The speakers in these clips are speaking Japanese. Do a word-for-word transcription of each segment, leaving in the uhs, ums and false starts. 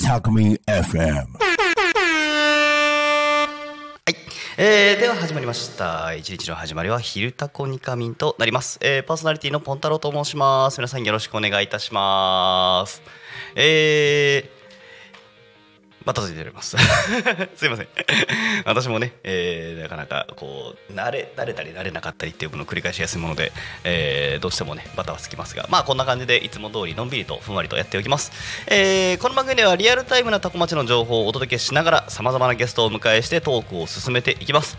Tacomin エフエム。えー、では始まりました。一日の始まりは昼タコニカミンとなります。えー、パーソナリティのポン太郎と申します。皆さんよろしくお願いいたします。えー、また続いております。すいません。私もね、えー、なかなかこう慣れ、慣れたり慣れなかったりっていうものを繰り返しやすいもので、えー、どうしてもねバタはつきますが、まあこんな感じでいつも通りのんびりとふんわりとやっておきます。えー、この番組ではリアルタイムなタコ町の情報をお届けしながらさまざまなゲストを迎えしてトークを進めていきます。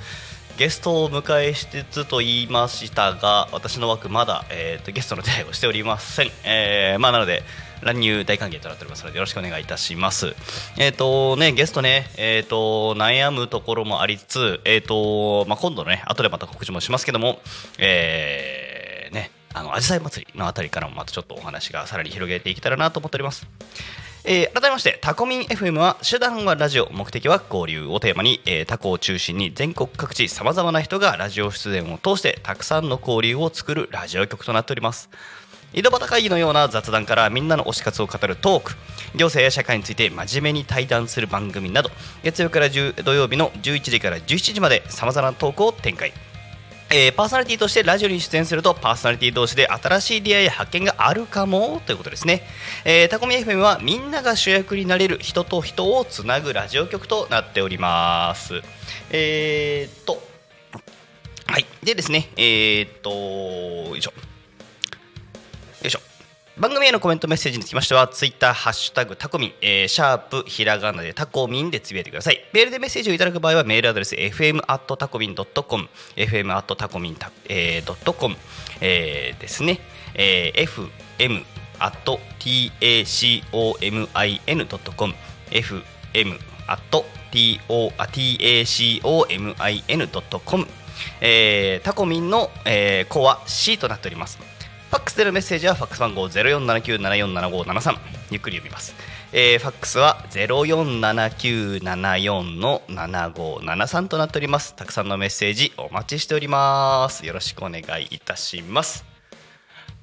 ゲストを迎えしつつと言いましたが、私の枠まだ、えー、とゲストの手配をしておりません。えー、まあなので乱入大歓迎となっておりますのでよろしくお願いいたします。えっ、ー、とねゲストねえっ、ー、と悩むところもありつつえっ、ー、とまあ今度のね後でまた告知もしますけども、えー、ねあのアジサイ祭りのあたりからもまたちょっとお話がさらに広げていけたらなと思っております。えー、改めましてタコミン エフエム は手段はラジオ、目的は交流をテーマに、えー、タコを中心に全国各地さまざまな人がラジオ出演を通してたくさんの交流を作るラジオ局となっております。井戸端会議のような雑談からみんなの推し活を語るトーク、行政や社会について真面目に対談する番組など、月曜から土曜日のじゅういちじからじゅうしちじまでさまざまなトークを展開。えー、パーソナリティとしてラジオに出演するとパーソナリティ同士で新しい出会いや発見があるかもということですね。えー、タコミ エフエム はみんなが主役になれる人と人をつなぐラジオ局となっております。えー、っとはいでですねえー、っとよいしょよいしょ番組へのコメントメッセージにつきましてはツイッターハッシュタグタコミン、えー、シャープひらがなでタコミンでつぶやいてください。メールでメッセージをいただく場合はメールアドレス エフエム アット タコミン ドット コム エフエム アット タコミン ドット コム ですね、えー、エフエム アット タコミン ドット コム エフエム アット タコミン ドット コム タコミンの、えー、コア C となっております。ファックスでのメッセージはファックス番号 ゼロよんななきゅうななよんななごーななさん ゆっくり読みます。えー、ファックスは ゼロよんななきゅうななよんななごーななさん となっております。たくさんのメッセージお待ちしております。よろしくお願いいたします。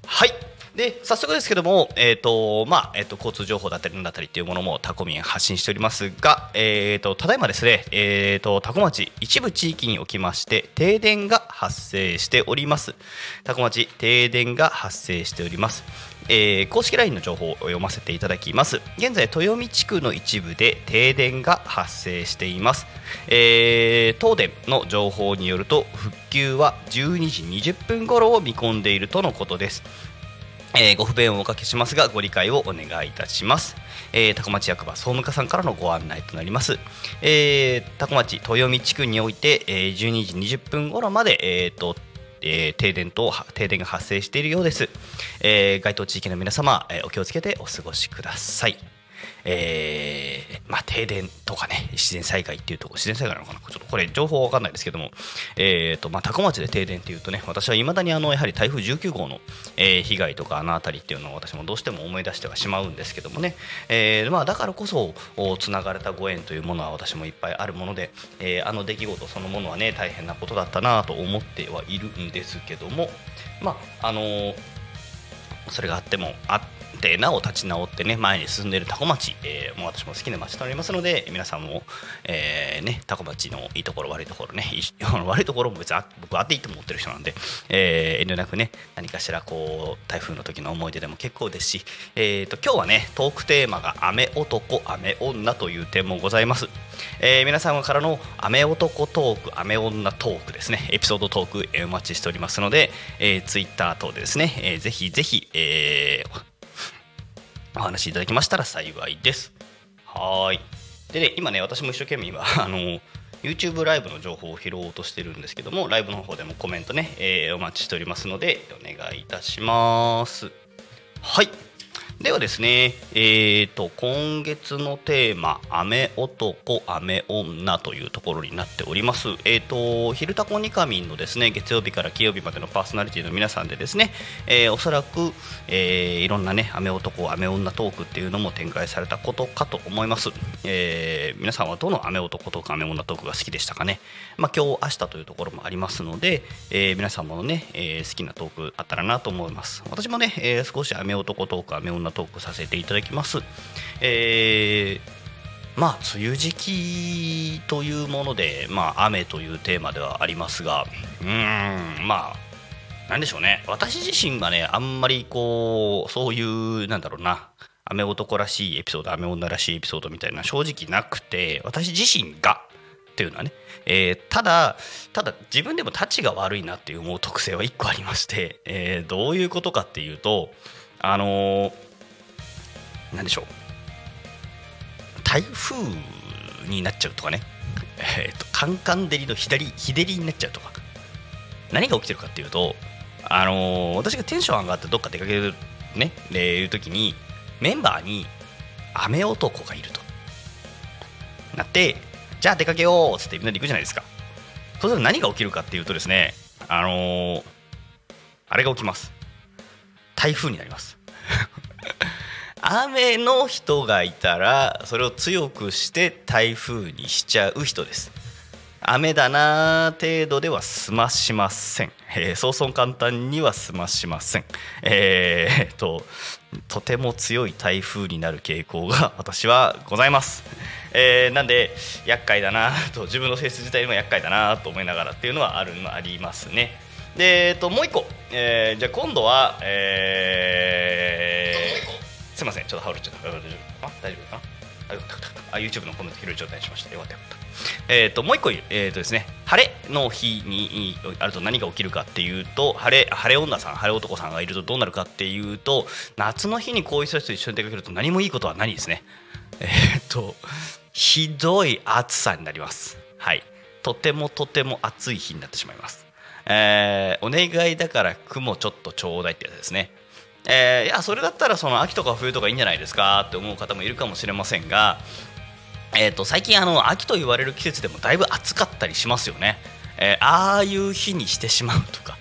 はいで早速ですけども、えーとまあえー、と交通情報だったりなんだったりというものもタコミン発信しておりますが、えー、とただいまですね、えー、とタコ町一部地域におきまして停電が発生しております。タコ町停電が発生しております。えー、公式 ライン の情報を読ませていただきます。現在豊見地区の一部で停電が発生しています。えー、東電の情報によると復旧はじゅうにじにじゅっぷん頃を見込んでいるとのことです。えー、ご不便をおかけしますがご理解をお願いいたします。えー、タコ町役場総務課さんからのご案内となります。えー、タコ町豊見地区において、えー、じゅうにじにじゅっぷん頃まで、えーとえー、停電と停電が発生しているようです。えー、該当地域の皆様、えー、お気をつけてお過ごしください。えーまあ、停電とかね自然災害っていうとこ自然災害なのかなちょっとこれ情報は分かんないですけども、えーとまあ、タコ町で停電っていうとね私はいまだにあのやはり台風じゅうきゅうごうの、えー、被害とかあの辺りっていうのを私もどうしても思い出してはしまうんですけどもね、えーまあ、だからこそつながれたご縁というものは私もいっぱいあるもので、えー、あの出来事そのものはね大変なことだったなと思ってはいるんですけどもまああのー、それがあってもあってでなお立ち直ってね前に進んでいるタコ町、えー、もう私も好きな町となりますので皆さんも、えーね、タコ町のいいところ悪いところねいい悪いところも別に僕あっていいと思ってる人なんで、えー、遠慮なくね何かしらこう台風の時の思い出でも結構ですし、えー、と今日はねトークテーマが雨男雨女という点もございます。えー、皆さんからの雨男トーク雨女トークですねエピソードトークお待ちしておりますので、えー、ツイッター等ですね、えー、ぜひぜひ、えーお話いただきましたら幸いです。はーいでね今ね私も一生懸命今あの YouTube ライブの情報を拾おうとしてるんですけどもライブの方でもコメントね、えー、お待ちしておりますのでお願いいたします。はいではですね、えーと、今月のテーマ、雨男、雨女というところになっております。えーと、ひるたこにかみんのですね、月曜日から金曜日までのパーソナリティの皆さんでですね、えー、おそらく、えー、いろんなね、雨男、雨女トークっていうのも展開されたことかと思います。えー、皆さんはどの雨男とか雨女トークが好きでしたかね。まあ、今日、明日というところもありますので、えー、皆さんもね、えー、好きなトークあったらなと思います。私もね、えー、少し雨男トーク、雨女トークさせていただきます、えー、まあ梅雨時期というもので、まあ、雨というテーマではありますが、うーんまあなんでしょうね、私自身がねあんまりこうそういうなんだろうな雨男らしいエピソード雨女らしいエピソードみたいな正直なくて、私自身がっていうのはね、えー、ただただ自分でもたちが悪いなっていう思う特性は一個ありまして、えー、どういうことかっていうとあのーなんでしょう、台風になっちゃうとかね、えー、とカンカン照りの左日照りになっちゃうとか、何が起きてるかっていうと、あのー、私がテンション上がってどっか出かけるねでいう時にメンバーに雨男がいるとなって、じゃあ出かけようっつってみんなで行くじゃないですか。そうすると何が起きるかっていうとですね、あのー、あれが起きます。台風になります雨の人がいたらそれを強くして台風にしちゃう人です。雨だな程度では済ましません、えー、そうそう簡単には済ましません、えー、ととても強い台風になる傾向が私はございます、えー、なんで厄介だなと、自分の性質自体も厄介だなと思いながらっていうのはあるのありますね。で、えー、ともう一個、えー、じゃあ今度は、えー、もう一個すいません、ちょっと羽織っちゃった。大丈夫かな？大丈夫かな？あ、よかった。あ、YouTube のコメント拾い状態にしました。よかったよかった。えっと、もう一個、えーとですね、晴れの日にあると何が起きるかっていうと、晴れ、晴れ女さん、晴れ男さんがいるとどうなるかっていうと、夏の日にこういう人と一緒に出かけると何もいいことはないですね。えっと、ひどい暑さになります。はい。とてもとても暑い日になってしまいます。えー、お願いだから雲ちょっとちょうだいってやつですね。えー、いやそれだったらその秋とか冬とかいいんじゃないですかって思う方もいるかもしれませんが、えー、と最近あの秋と言われる季節でもだいぶ暑かったりしますよね、えー、ああいう日にしてしまうとか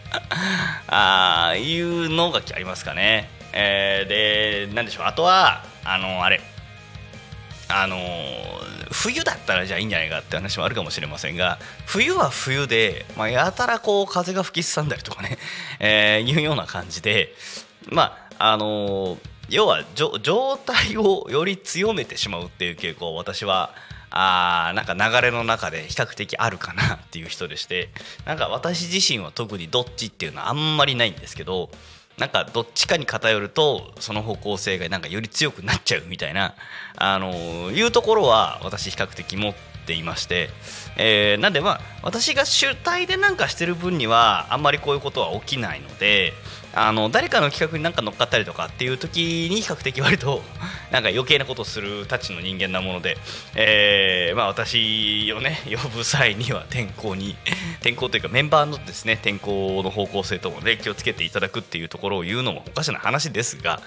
ああいうのがありますかね、えー、でなんでしょう、あとはあのあれあの冬だったらじゃあいいんじゃないかって話もあるかもしれませんが、冬は冬で、まあ、やたらこう風が吹きすさんだりとかね、えー、いうような感じで、まああのー、要は状態をより強めてしまうっていう傾向を私はあなんか流れの中で比較的あるかなっていう人でして、なんか私自身は特にどっちっていうのはあんまりないんですけど、なんかどっちかに偏るとその方向性がなんかより強くなっちゃうみたいな、あのー、いうところは私比較的持っていまして、えー、なんでまあ私が主体でなんかしてる分にはあんまりこういうことは起きないので、あの誰かの企画に何か乗っかったりとかっていう時に比較的割となんか余計なことをするたちの人間なもので、えまあ私をね呼ぶ際には天候に天候というかメンバーのですね天候の方向性ともね気をつけていただくっていうところを言うのもおかしな話ですが、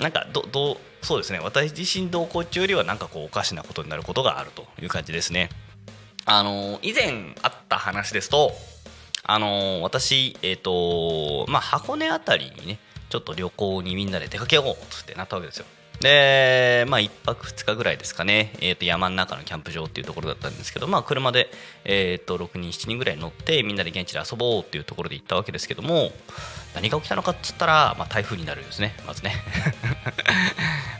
なんかどどうそうですね、私自身同行中よりはなんかこうおかしなことになることがあるという感じですね。あの以前あった話ですと、あのー、私、えーとまあ、箱根あたりにねちょっと旅行にみんなで出かけようってなったわけですよ。で、まあ、いっぱくふつかぐらいですかね、えー、と山の中のキャンプ場っていうところだったんですけど、まあ、車で、えー、とろくにんしちにんぐらい乗ってみんなで現地で遊ぼうっていうところで行ったわけですけども、何が起きたのかっつったら、まあ、台風になるんですね、まずね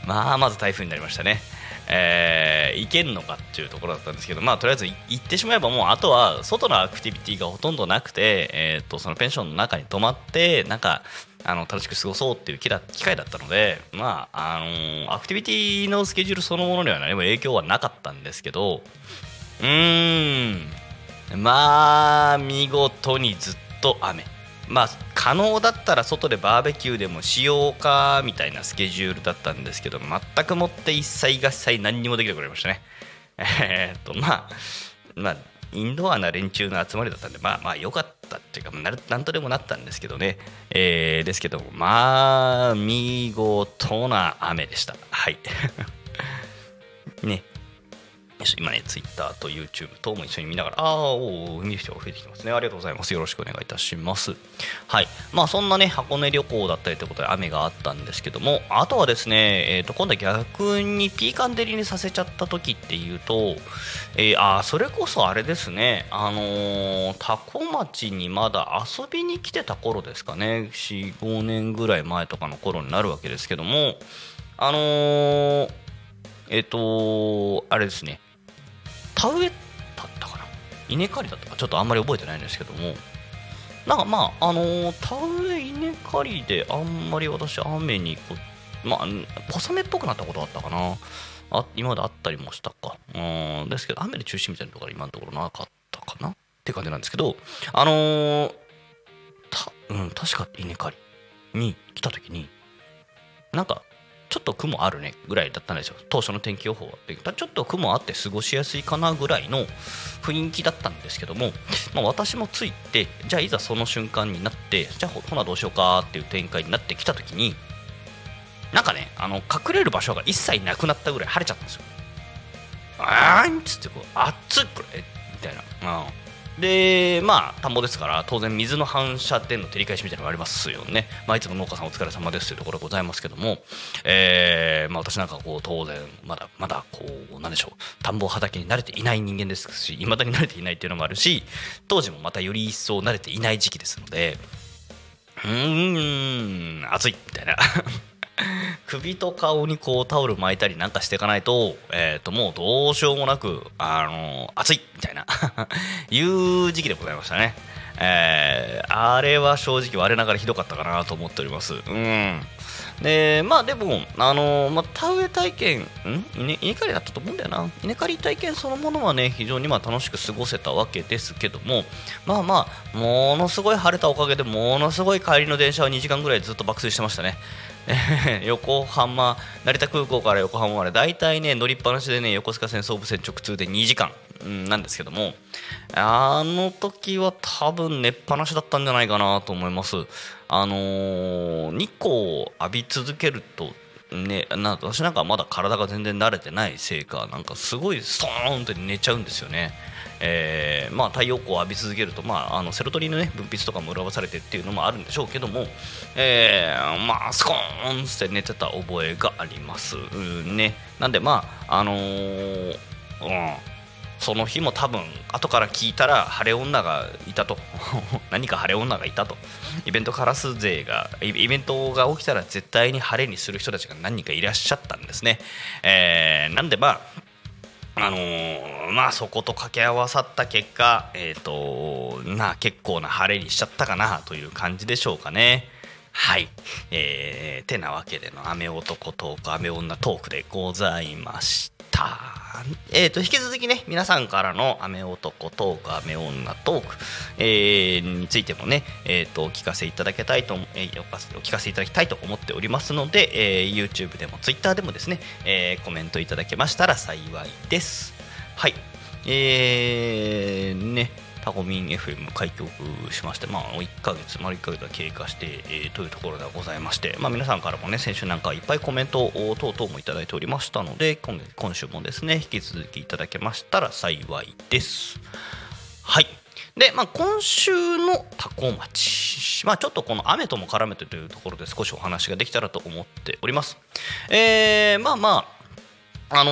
まあまず台風になりましたね。えー、行けんのかっていうところだったんですけど、まあとりあえず行ってしまえばもうあとは外のアクティビティがほとんどなくて、えー、とそのペンションの中に泊まってなんかあの楽しく過ごそうっていう機会だったので、まああのー、アクティビティのスケジュールそのものには何も影響はなかったんですけど、うーんまあ見事にずっと雨、まあ可能だったら外でバーベキューでもしようかみたいなスケジュールだったんですけど、全くもって一切合切何にもできなくなりましたね。えーっとまあまあインドアな連中の集まりだったんで、まあまあ良かったっていうか、なるなんとでもなったんですけどね、えー、ですけども、まあ見事な雨でした。はいね、今ねツイッターと YouTube 等も一緒に見ながら、ああおお見る人が増えてきてますね。ありがとうございます。よろしくお願いいたします。はい、まあそんなね箱根旅行だったりということで雨があったんですけども、あとはですね、えー、と今度は逆にピーカン照りにさせちゃった時っていうと、えー、あそれこそあれですね、あのー、タコ町にまだ遊びに来てた頃ですかね、 よん、ごねんぐらい前とかの頃になるわけですけども、あのー、えっ、ー、とあれですね、田植えだったかな、稲刈りだったか、ちょっとあんまり覚えてないんですけども、なんかまああのー、田植え稲刈りであんまり私雨にこまあ小雨っぽくなったことあったかな、あ今まであったりもしたか、うんですけど雨で中止みたいなところ今のところなかったかなって感じなんですけど、あのー、たうん確か稲刈りに来た時になんかちょっと雲あるねぐらいだったんですよ、当初の天気予報は。ちょっと雲あって過ごしやすいかなぐらいの雰囲気だったんですけども、まあ、私もついて、じゃあいざその瞬間になって、じゃあ ほ, ほなどうしようかっていう展開になってきた時に、なんかねあの隠れる場所が一切なくなったぐらい晴れちゃったんですよ。あーんっつってこう暑っこれみたいな、うんでまあ田んぼですから当然水の反射での照り返しみたいなのがありますよね、まあ、いつも農家さんお疲れ様ですというところでございますけども、えーまあ、私なんかこう当然まだまだこう何でしょう、田んぼ畑に慣れていない人間ですし、未だに慣れていないっていうのもあるし、当時もまたより一層慣れていない時期ですので、うーん暑いみたいな首と顔にこうタオル巻いたりなんかしていかないと、えーともうどうしようもなく、あのー、暑いみたいないう時期でございましたね、えー、あれは正直我ながらひどかったかなと思っております。うんでまあでもあのーまあ、田植え体験ん稲刈りだったと思うんだよな、稲刈り体験そのものはね非常にまあ楽しく過ごせたわけですけども、まあまあものすごい晴れたおかげでものすごい帰りの電車はにじかんぐらいずっと爆睡してましたね横浜成田空港から横浜までだいたいね乗りっぱなしでね横須賀線総武線直通でにじかん、うん、なんですけども、あの時は多分寝っぱなしだったんじゃないかなと思います。あのー、日光を浴び続けるとね、な私なんかまだ体が全然慣れてないせいかなんかすごいストーンって寝ちゃうんですよね。えーまあ、太陽光を浴び続けると、まあ、あのセロトニンの、ね、分泌とかも裏ばされてっていうのもあるんでしょうけども、えーまあ、スコーンって寝てた覚えがあります、うん、ね。なんでまああのーうん、その日も多分後から聞いたら晴れ女がいたと何か晴れ女がいたと、イベントカラス勢がイベントが起きたら絶対に晴れにする人たちが何人かいらっしゃったんですね、えー、なんでまああのー、まあそこと掛け合わさった結果、えーとーな結構な晴れにしちゃったかなという感じでしょうかね。はい、えー、てなわけでの雨男トーク雨女トークでございました。えーと引き続きね皆さんからの雨男トーク雨女トーク、えー、についてもね、えーとお聞かせいただきたいと、えー、お聞かせいただきたいと思っておりますので、えー、YouTube でも Twitter でもですね、えー、コメントいただけましたら幸いです。はい、えー、ねタコミン エフエム 開局しまして、まあ、いっかげつ丸いっかげつが経過して、えー、というところでございまして、まあ、皆さんからもね先週なんかいっぱいコメント等々もいただいておりましたので、 今, 今週もですね引き続きいただけましたら幸いです。はいで、まあ、今週のタコ町、まあ、ちょっとこの雨とも絡めてというところで少しお話ができたらと思っております。えー、まあまああの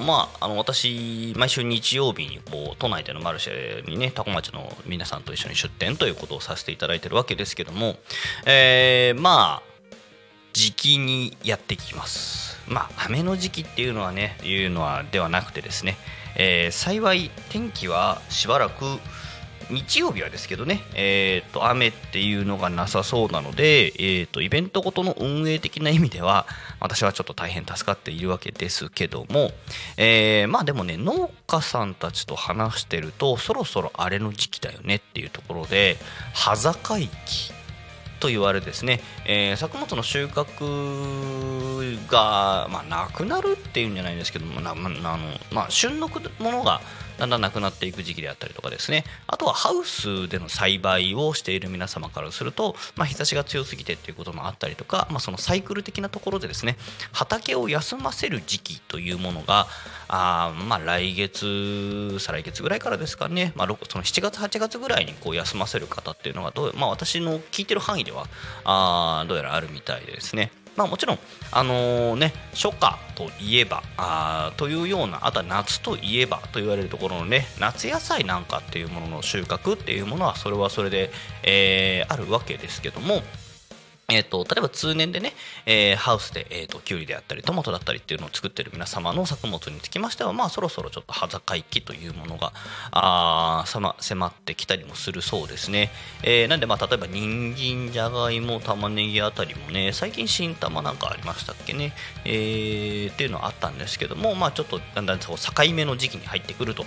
ー、まあ、あの私毎週日曜日にこう都内でのマルシェにね多古町の皆さんと一緒に出店ということをさせていただいてるわけですけども、えー、まあ時期にやってきます。まあ雨の時期っていうのはねいうのはではなくてですね、えー、幸い天気はしばらく日曜日はですけどね、えー、と雨っていうのがなさそうなので、えー、とイベントごとの運営的な意味では私はちょっと大変助かっているわけですけども、えー、まあでもね農家さんたちと話してるとそろそろあれの時期だよねっていうところで、葉盛り期と言われですね、えー、作物の収穫が、まあ、なくなるっていうんじゃないんですけども、な、まあ、あのまあ、旬のものがだんだんなくなっていく時期であったりとかですね、あとはハウスでの栽培をしている皆様からすると、まあ、日差しが強すぎてっていうこともあったりとか、まあ、そのサイクル的なところでですね、畑を休ませる時期というものがあまあ来月再来月ぐらいからですかね、まあ、そのしちがつはちがつぐらいにこう休ませる方っていうのがどう、まあ、私の聞いてる範囲ではあどうやらあるみたいでですね、まあ、もちろん、あのーね、初夏といえばあというような、あとは夏といえばと言われるところのね、夏野菜なんかっていうものの収穫っていうものはそれはそれで、えー、あるわけですけども、えー、と例えば通年でね、えー、ハウスで、えー、とキュウリであったりトマトだったりっていうのを作ってる皆様の作物につきましては、まあ、そろそろちょっと葉境期というものがあさ、ま、迫ってきたりもするそうですね、えー、なんでまあ例えば人参、じゃがいも、玉ねぎあたりもね、最近新玉なんかありましたっけね、えー、っていうのはあったんですけども、まあ、ちょっとだんだんそう境目の時期に入ってくると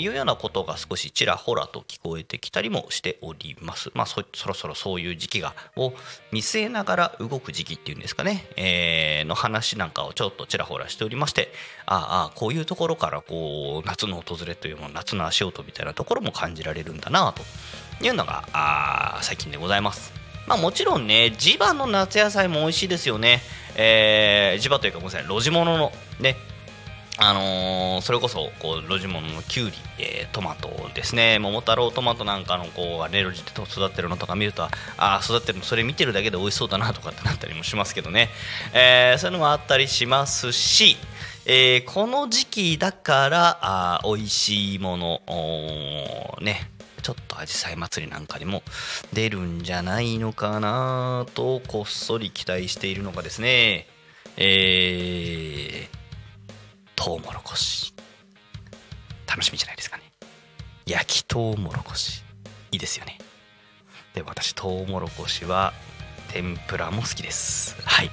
いうようなことが少しちらほらと聞こえてきたりもしております、まあ、そ, そろそろそういう時期がを見据えながら動く時期っていうんですかね、えー、の話なんかをちょっとちらほらしておりまして、ああこういうところからこう夏の訪れというもの、夏の足音みたいなところも感じられるんだなというのがあ最近でございます。まあ、もちろんね、地場の夏野菜も美味しいですよね、えー、地場というかごめんなさい、露地物のね、あのー、それこそこう露地物のキュウリ、えー、トマトですね、桃太郎トマトなんかのこう、ね、露地で育ってるのとか見ると、あ育ってるのそれ見てるだけで美味しそうだなとかってなったりもしますけどね、えー、そういうのがあったりしますし、えー、この時期だからあ美味しいものね、ちょっとアジサイ祭りなんかにも出るんじゃないのかなとこっそり期待しているのがですね、えートウモロコシ楽しみじゃないですかね。焼きトウモロコシいいですよね。で、私トウモロコシは天ぷらも好きです。はい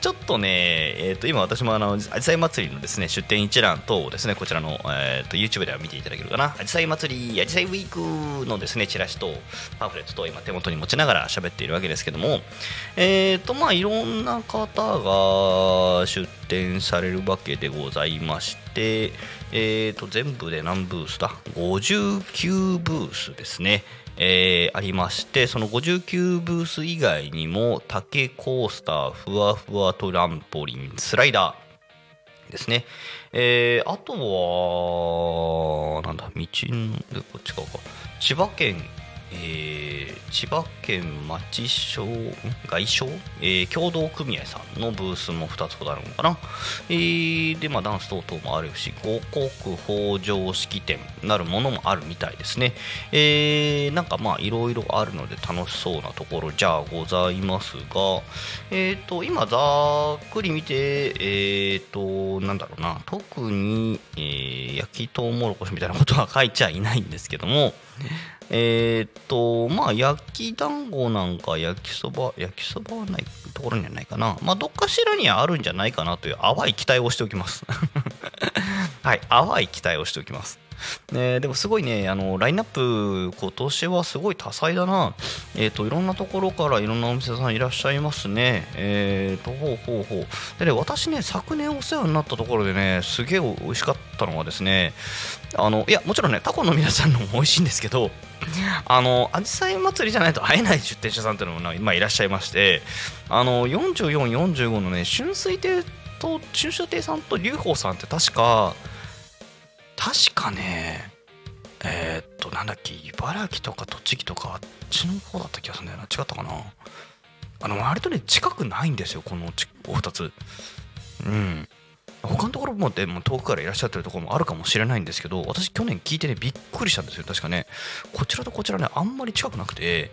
ちょっとね、えー、と今私もあのあじさい祭りのですね出店一覧等をですねこちらの、えー、と YouTube では見ていただけるかな。あじさい祭り、あじさいウィークのですねチラシとパンフレットと今手元に持ちながら喋っているわけですけども、えーとまあいろんな方が出展されるわけでございまして、えーと全部で何ブースだごじゅうきゅうブースですね、えー、ありまして、そのごじゅうきゅうブース以外にも竹コースター、ふわふわトランポリン、スライダーですね、えー、あとはなんだ道のこっちかか千葉県、えー、千葉県町商外商、えー、協同組合さんのブースもふたつほどあるのかな、えー、でまあダンス等々もあるし、五穀豊穣式典なるものもあるみたいですね、えー、なんかまあいろいろあるので楽しそうなところじゃあございますが、えーと今ざっくり見て、えーとなんだろうな、特に、えー、焼きとうもろこしみたいなことは書いちゃいないんですけども、えー、っとまあ焼き団子なんか焼きそば焼きそばはないところにはないかな、まあどっかしらにはあるんじゃないかなという淡い期待をしておきますはい、淡い期待をしておきます、ね、でもすごいね、あのラインナップ今年はすごい多彩だな、えー、っといろんなところからいろんなお店さんいらっしゃいますね、えー、っとほうほうほうでね、私ね昨年お世話になったところでねすげえ美味しかったのはですね、あのいやもちろんねタコの皆さんのも美味しいんですけど、あのあじさい祭りじゃないと会えない出店者さんというのも今いらっしゃいまして、あのよんじゅうよん、よんじゅうごのね春水亭と春水亭さんと龍鳳さんって確か確かねえー、っとなんだっけ茨城とか栃木とかあっちの方だった気がするんだよな、違ったかな、あの割とね近くないんですよこのおふたつ、うん他のところもでも遠くからいらっしゃってるところもあるかもしれないんですけど、私去年聞いてねびっくりしたんですよ。確かねこちらとこちらねあんまり近くなくて、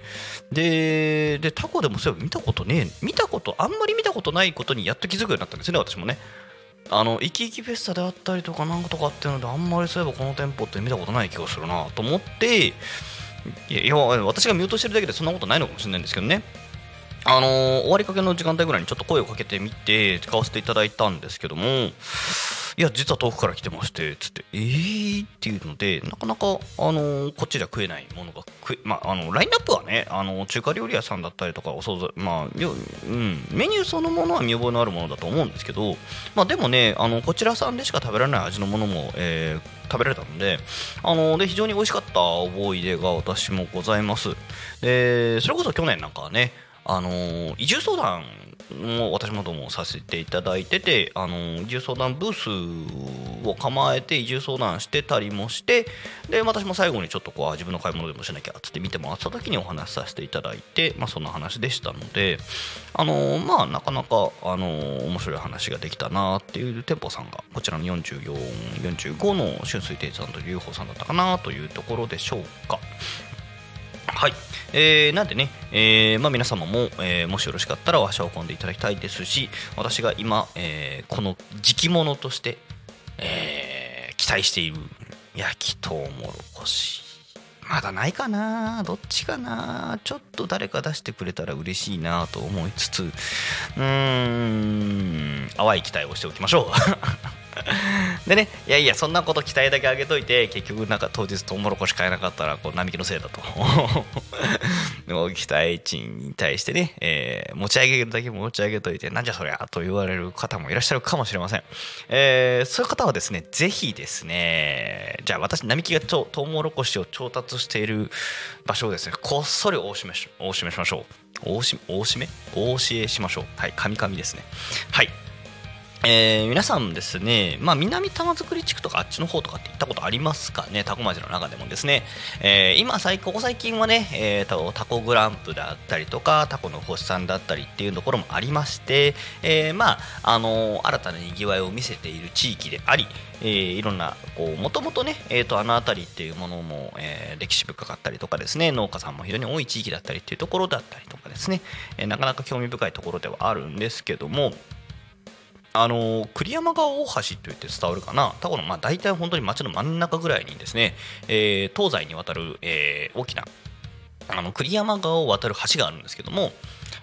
ででタコでもそういえば見たことね見たことあんまり見たことないことにやっと気づくようになったんですよね。私もねあのイキイキフェスタであったりとかなんとかっていうのであんまりそういえばこの店舗って見たことない気がするなと思って、いや私が見落としてるだけでそんなことないのかもしれないんですけどね、あのー、終わりかけの時間帯ぐらいにちょっと声をかけてみて使わせていただいたんですけども、いや実は遠くから来てましてつってえーっていうので、なかなか、あのー、こっちじゃ食えないものが食え、まあ、あのラインナップはね、あの中華料理屋さんだったりとかお惣菜、まあうん、メニューそのものは見覚えのあるものだと思うんですけど、まあ、でもね、あのこちらさんでしか食べられない味のものも、えー、食べられたので、あのー、で非常に美味しかった思い出が私もございます。でそれこそ去年なんかはね、あのー、移住相談も私もどうもさせていただいてて、あのー、移住相談ブースを構えて移住相談してたりもして、で私も最後にちょっとこう自分の買い物でもしなきゃつって見てもらった時にお話しさせていただいて、まあ、そんな話でしたので、あのー、まあなかなか、あのー、面白い話ができたなっていう店舗さんがこちらのよんじゅうよん、よんじゅうごの春水亭さんと龍鳳さんだったかなというところでしょうか。はい、えー、なんでね、えーまあ、皆様も、えー、もしよろしかったらお足を運んでいただきたいですし、私が今、えー、この時期物として、えー、期待している焼きとうもろこし、まだないかな、どっちかな、ちょっと誰か出してくれたら嬉しいなと思いつつ、うーん淡い期待をしておきましょうでね、いやいやそんなこと期待だけ上げといて、結局なんか当日トウモロコシ買えなかったらこう並木のせいだと期待値に対してね、えー、持ち上げるだけ持ち上げといてなんじゃそりゃと言われる方もいらっしゃるかもしれません。えー、そういう方はですね、ぜひですね、じゃあ私並木がトウモロコシを調達している場所をですね、こっそりお示し、お示しましょう、お示し、お示し、お教えしましょう。はい、神々ですね。はい、えー、皆さんですね、まあ、南玉造地区とかあっちの方とかって行ったことありますかね。タコ町の中でもですね、えー、今最ここ最近はね、えーと、タコグランプだったりとかタコの星さんだったりっていうところもありまして、えー、まあ、あのー、新たなにぎわいを見せている地域であり、えー、いろんなもともとね、えーと、あの辺りっていうものも、えー、歴史深かったりとかですね、農家さんも非常に多い地域だったりっていうところだったりとかですね、えー、なかなか興味深いところではあるんですけども、あの栗山川大橋といって伝わるかな、タコのまあ大体本当に町の真ん中ぐらいにですね、えー、東西にわたる、えー、大きなあの栗山川を渡る橋があるんですけども、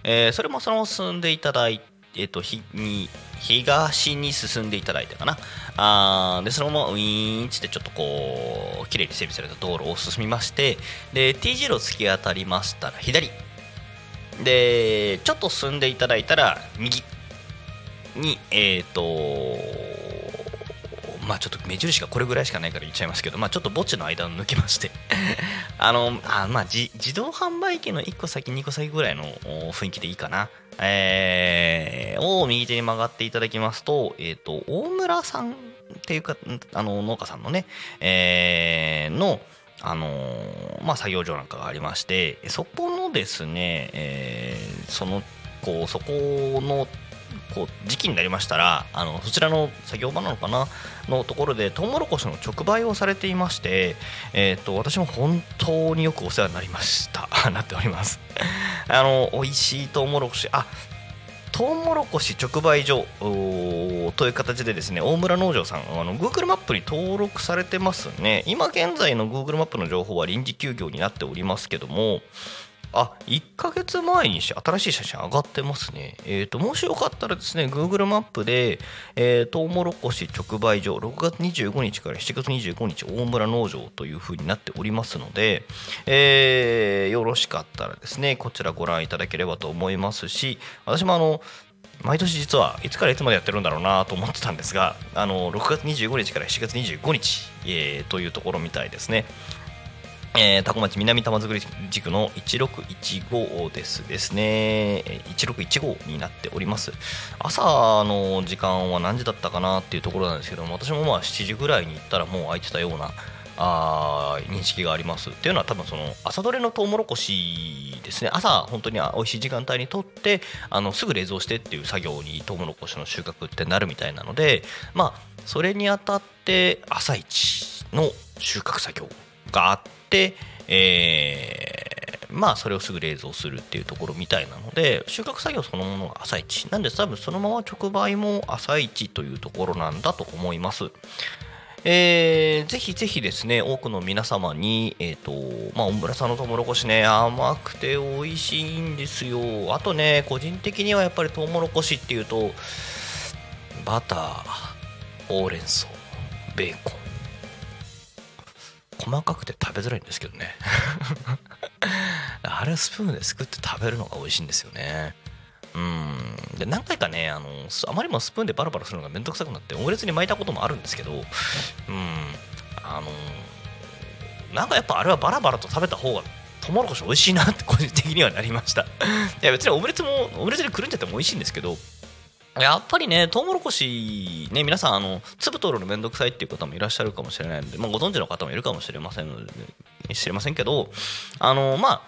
えー、それもその進んでいただいて、えー、とひに東に進んでいただいたかな、あでそのままウィーンってちょっとこう綺麗に整備された道路を進みまして、で T 字路突き当たりましたら左でちょっと進んでいただいたら右に、えーとまあ、ちょっと目印がこれぐらいしかないから言っちゃいますけど、まあ、ちょっと墓地の間を抜けましてあのあ、まあ、じ自動販売機のいっこさきにこさきぐらいの雰囲気でいいかな、えー、を右手に曲がっていただきますと、えーと大村さんっていうかあの農家さんのね、えー、のあのーまあ、作業場なんかがありまして、そこのですね、えー、そのこうそこのこう時期になりましたら、あのそちらの作業場なのかなのところでトウモロコシの直売をされていまして、えー、と私も本当によくお世話になりましたなっておりますあの美味しいトウモロコシ、あトウモロコシ直売所という形でですね、大村農場さんあの Google マップに登録されてますね。今現在の Google マップの情報は臨時休業になっておりますけども、あ、いっかげつまえに新しい写真上がってますね。えーと、もしよかったらですね、Google マップで、えー、トウモロコシ直売所、ろくがつにじゅうごにちからしちがつにじゅうごにち、大村農場という風になっておりますので、えー、よろしかったらですね、こちらご覧いただければと思いますし、私もあの、毎年実はいつからいつまでやってるんだろうなと思ってたんですが、あのろくがつにじゅうごにちからしちがつにじゅうごにち、えー、というところみたいですね。えー、タコ町南玉造地区のいちろくいちごですですね、いちろくいちごになっております。朝の時間は何時だったかなっていうところなんですけども、私もまあしちじぐらいに行ったらもう空いてたようなあ認識があります。っていうのは多分その朝どれのトウモロコシですね、朝本当に美味しい時間帯にとってあのすぐ冷蔵してっていう作業にトウモロコシの収穫ってなるみたいなので、まあそれにあたって朝一の収穫作業があって、えー、まあそれをすぐ冷蔵するっていうところみたいなので、収穫作業そのものが朝一なんで、多分そのまま直売も朝一というところなんだと思います。えー、ぜひぜひですね、多くの皆様に、えーとまあ、オンブラさんのトウモロコシね、甘くて美味しいんですよ。あとね、個人的にはやっぱりトウモロコシっていうとバター、ほうれん草、ベーコン、細かくて食べづらいんですけどねあれスプーンですくって食べるのが美味しいんですよね。うんで何回かね あ, のあまりにもスプーンでバラバラするのがめんどくさくなってオムレツに巻いたこともあるんですけど、うんあのなんかやっぱあれはバラバラと食べた方がトウモロコシ美味しいなって個人的にはなりましたいや別にオムレツもオムレツでくるんじゃっても美味しいんですけど、やっぱりねトウモロコシね、皆さんあの粒取るのめんどくさいっていう方もいらっしゃるかもしれないので、まあ、ご存知の方もいるかもしれませんので、ね、知れませんけどあのまあ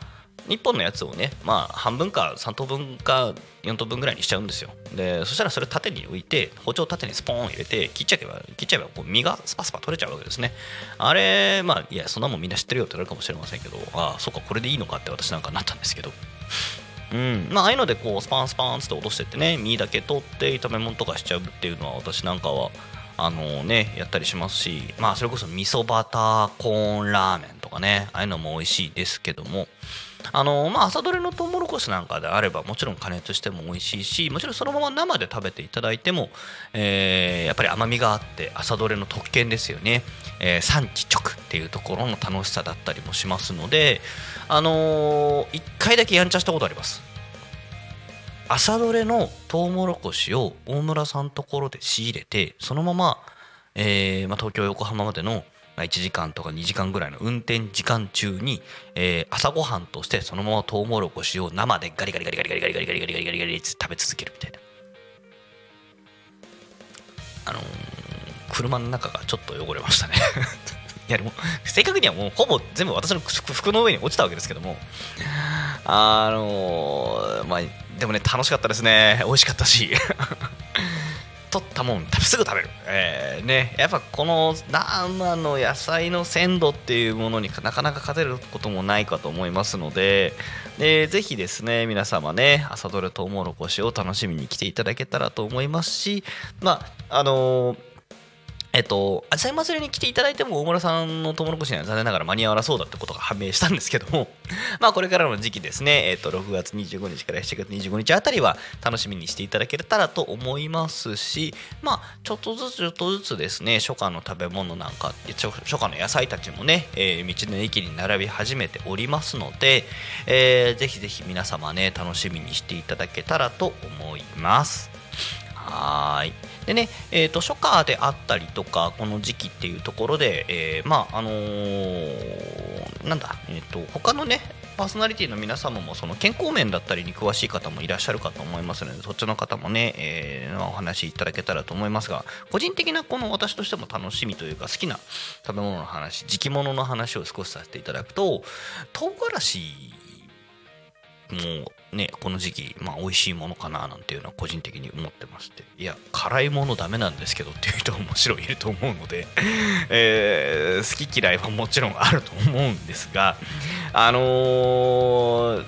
いっぽんのやつをね、まあ、半分かさん等分かよん等分ぐらいにしちゃうんですよ。でそしたらそれ縦に置いて包丁を縦にスポーン入れて切っちゃえば切っちゃえばこう身がスパスパ取れちゃうわけですね。あれまあいやそんなもんみんな知ってるよってなるかもしれませんけど、ああそうかこれでいいのかって私なんかなったんですけど、うんまああいうのでこうスパンスパンって落としてってね、身だけ取って炒め物とかしちゃうっていうのは私なんかはあのねやったりしますし、まあそれこそ味噌バターコーンラーメンとかね、ああいうのも美味しいですけども、あのまあ、朝どれのトウモロコシなんかであればもちろん加熱しても美味しいし、もちろんそのまま生で食べていただいても、えー、やっぱり甘みがあって朝どれの特権ですよね、えー、産地直っていうところの楽しさだったりもしますので、あのー、いっかいだけやんちゃしたことあります。朝どれのトウモロコシを大村さんのところで仕入れてそのまま、えーまあ、東京横浜までのいちじかんとかにじかんぐらいの運転時間中に、えー、朝ごはんとしてそのままトウモロコシを生でガリガリガリガリガリガリガリガリガリガリガリガリって食べ続けるみたいな。あのー、車の中がちょっと汚れましたねいやでも正確にはもうほぼ全部私の服の上に落ちたわけですけども、あのー、まあでもね楽しかったですね。美味しかったし取ったもんすぐ食べる、えーね、やっぱこの生の野菜の鮮度っていうものになかなか勝てることもないかと思いますので、えー、ぜひですね皆様ね朝どれトウモロコシを楽しみに来ていただけたらと思いますし、まああのー、えっとあじさい祭りに来ていただいても大村さんのトウモロコシには残念ながら間に合わなそうだってことが判明したんですけどもまあこれからの時期ですね、えっとろくがつにじゅうごにちからしちがつにじゅうごにちあたりは楽しみにしていただけたらと思いますし、まあちょっとずつちょっとずつですね初夏の食べ物なんか初夏の野菜たちもね、えー、道の駅に並び始めておりますので、えー、ぜひぜひ皆様ね楽しみにしていただけたらと思います。はい。でね、えー、と初夏であったりとかこの時期っていうところで、えー、まああのー、なんだ、えー、と他のねパーソナリティの皆様もその健康面だったりに詳しい方もいらっしゃるかと思いますので、そっちの方もね、えー、お話しいただけたらと思いますが、個人的なこの私としても楽しみというか好きな食べ物の話、時期物の話を少しさせていただくと、唐辛子もうねこの時期まあ美味しいものかななんていうのは個人的に思ってまして、いや辛いものダメなんですけどっていう人ももちろんいると思うので、えー、好き嫌いはもちろんあると思うんですが、あのー、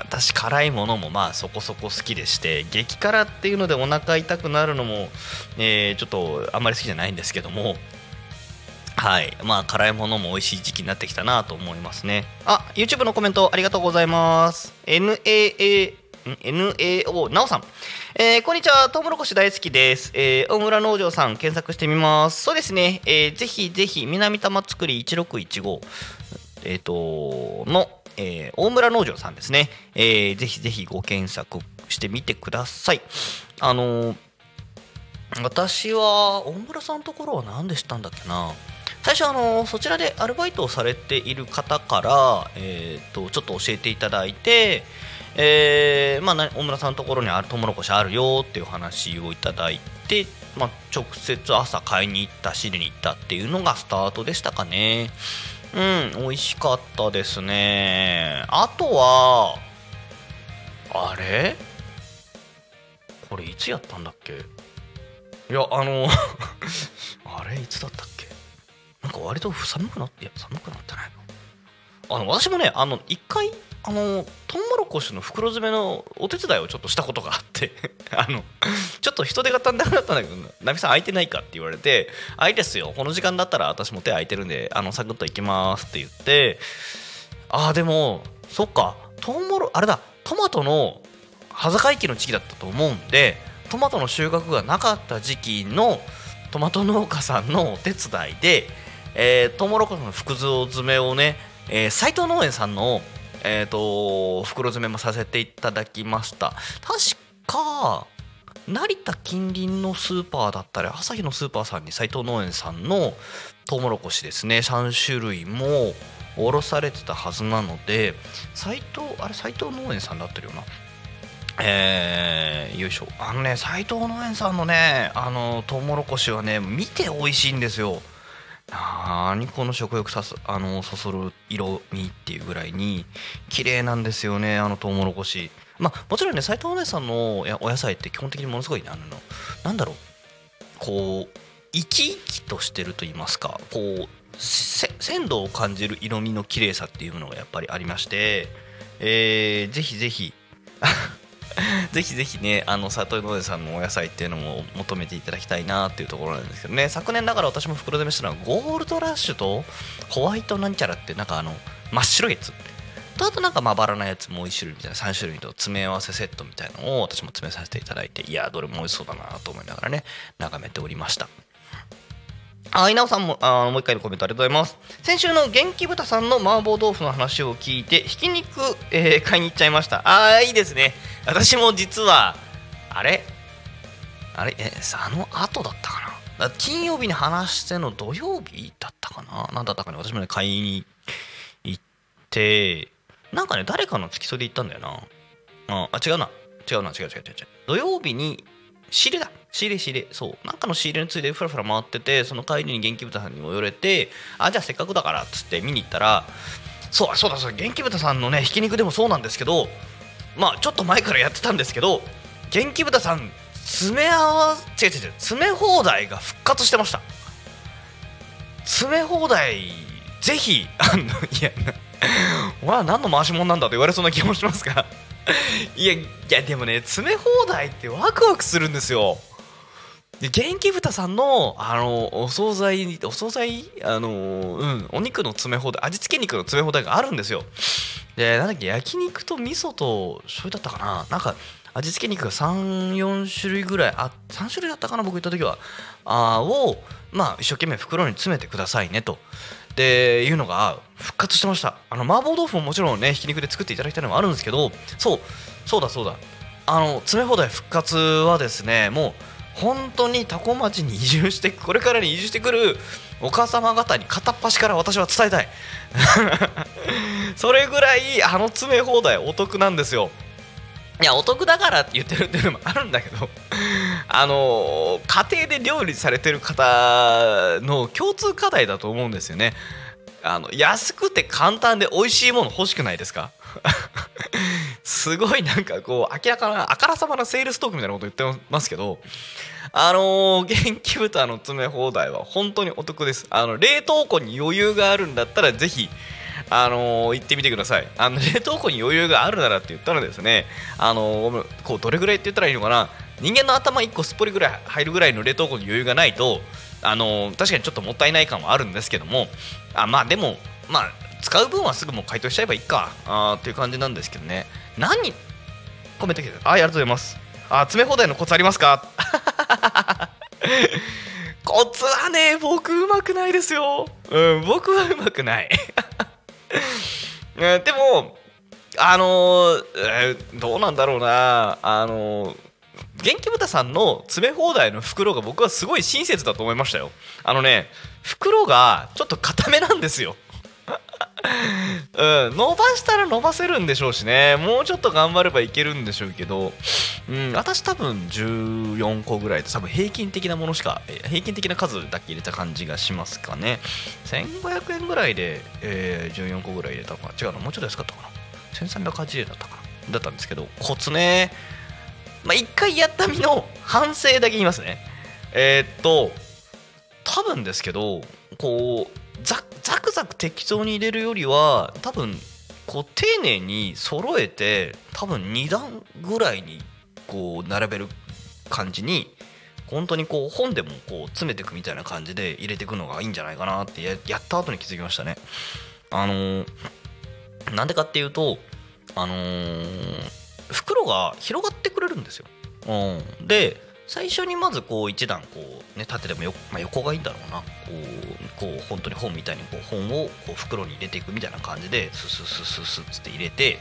私辛いものもまあそこそこ好きでして、激辛っていうのでお腹痛くなるのも、えー、ちょっとあんまり好きじゃないんですけども、はいまあ辛いものも美味しい時期になってきたなと思いますね。あ YouTube のコメントありがとうございます。 エヌエーエー エヌエーオー なおさん、えー、こんにちは。トウモロコシ大好きです。えー、大村農場さん検索してみます。そうですね、えー、ぜひぜひ南玉造りいちろくいちご、えー、との、えー、大村農場さんですね、えー、ぜひぜひご検索してみてください。あのー、私は大村さんのところは何でしたんだっけな。最初あのそちらでアルバイトをされている方から、えー、とちょっと教えていただいて、えーまあ、大村さんのところにあるトウモロコシあるよっていう話をいただいて、まあ、直接朝買いに行った仕入れに行ったっていうのがスタートでしたかね。うん美味しかったですね。あとはあれこれいつやったんだっけ。いやあのあれいつだったっけ。なんか割と寒くなって、いや寒くなってないの。あの私もねあのいっかいあのトウモロコシの袋詰めのお手伝いをちょっとしたことがあってあのちょっと人手が足んなくなったんだけど、ナミさん空いてないかって言われて、あいですよこの時間だったら私も手空いてるんであのサクッと行きますって言って、あーでもそっかトウモロあれだトマトの葉盛り期の時期だったと思うんで、トマトの収穫がなかった時期のトマト農家さんのお手伝いで、えー、トウモロコシの袋詰めをね、えー、斉藤農園さんのえー、と袋詰めもさせていただきました。確か成田近隣のスーパーだったり朝日のスーパーさんに斉藤農園さんのトウモロコシですねさんしゅるいも卸されてたはずなので、斉藤あれ斉藤農園さんだったよな、えー、よいしょあのね斉藤農園さんのねあのトウモロコシはね見て美味しいんですよ。何この食欲さすあのそそる色味っていうぐらいに綺麗なんですよね、あのトウモロコシ。まあもちろんね斉藤お姉さんのお野菜って基本的にものすごい、ね、あのなんだろうこう生き生きとしてると言いますか、こう鮮度を感じる色味の綺麗さっていうのがやっぱりありまして、えー、ぜひぜひぜひぜひねあの佐藤農園さんのお野菜っていうのも求めていただきたいなっていうところなんですけどね。昨年だから私も袋詰めしたのはゴールドラッシュとホワイトなんちゃらってなんかあの真っ白いやつと、あとなんかまばらなやつもういち種類みたいなさんしゅるいと詰め合わせセットみたいなのを私も詰めさせていただいて、いやどれも美味しそうだなと思いながらね眺めておりました。あいなおさんもあもう一回のコメントありがとうございます。先週の元気豚さんの麻婆豆腐の話を聞いてひき肉、えー、買いに行っちゃいました。あーいいですね。私も実はあれあれえー、あの後だったかな、だから金曜日に話しての土曜日だったかな、なんだったかね、私もね買いに行ってなんかね誰かの付き添いで行ったんだよな、ああ違うな違うな違う違う違う違う土曜日に仕入れだ仕入れ仕入れそうなんかの仕入れについてフラフラ回ってて、その帰りに元気豚さんにも寄れて、あじゃあせっかくだからっつって見に行ったら、そうそうだそう元気豚さんのねひき肉でもそうなんですけど、まあちょっと前からやってたんですけど元気豚さん詰め合わせ違う違う違う詰め放題が復活してました。詰め放題ぜひあのいやお前は何の回し者なんだと言われそうな気もしますがいやいやでもね詰め放題ってワクワクするんですよ。で元気豚さんのあのお惣菜お惣菜あのうんお肉の詰め放題味付け肉の詰め放題があるんですよ。でなんだっけ焼肉と味噌と醤油だったかな、なんか味付け肉がさんよんしゅるいぐらいあさんしゅるいだったかな僕行った時はあをまあ一生懸命袋に詰めてくださいねとっていうのが復活してました。あの麻婆豆腐ももちろんねひき肉で作っていただきたいのもあるんですけど、そうそうだそうだあの詰め放題復活はですね、もう本当にタコ町に移住してこれからに移住してくるお母様方に片っ端から私は伝えたいそれぐらいあの詰め放題お得なんですよ。いやお得だからって言ってるっていうのもあるんだけどあの家庭で料理されてる方の共通課題だと思うんですよね。あの安くて簡単で美味しいもの欲しくないですかすごいなんかこう明らかなあからさまなセールストークみたいなこと言ってますけど、あのー、元気豚の詰め放題は本当にお得です。あの冷凍庫に余裕があるんだったらぜひあのー、行ってみてください。あの冷凍庫に余裕があるならって言ったらですね、あのー、こうどれぐらいって言ったらいいのかな、人間の頭いっこすっぽりぐらい入るぐらいの冷凍庫に余裕がないと、あのー、確かにちょっともったいない感はあるんですけども、あまあでもまあ使う分はすぐもう解凍しちゃえばいいかあっていう感じなんですけどね。何コメント来てあありがとうございます。あ詰め放題のコツありますかコツはね僕うまくないですよ、うん、僕はうまくないでもあのーえー、どうなんだろうな、あのー、元気豚さんの詰め放題の袋が僕はすごい親切だと思いましたよ。あのね袋がちょっと固めなんですよ、うん、伸ばしたら伸ばせるんでしょうしね、もうちょっと頑張ればいけるんでしょうけど、うん、私多分じゅうよんこぐらいで多分平均的なものしか平均的な数だけ入れた感じがしますかね。せんごひゃくえんぐらいで、えー、じゅうよんこぐらい入れたか違うのもうちょっと安かったかなせんさんびゃくはちえんだったかなだったんですけど、コツねまあ一回やった身の反省だけ言いますね。えー、っと多分ですけどこうザクザク適当に入れるよりは多分こう丁寧に揃えて多分に段ぐらいにこう並べる感じに本当にこう本でもこう詰めていくみたいな感じで入れていくのがいいんじゃないかなってやった後に気づきましたね。あのー、なんでかっていうとあのー、袋が広がってくれるんですよ、うん、で最初にまずこう一段こうね縦でもよ、まあ、横がいいんだろうなこう、こう本当に本みたいにこう本をこう袋に入れていくみたいな感じでスススススッつって入れて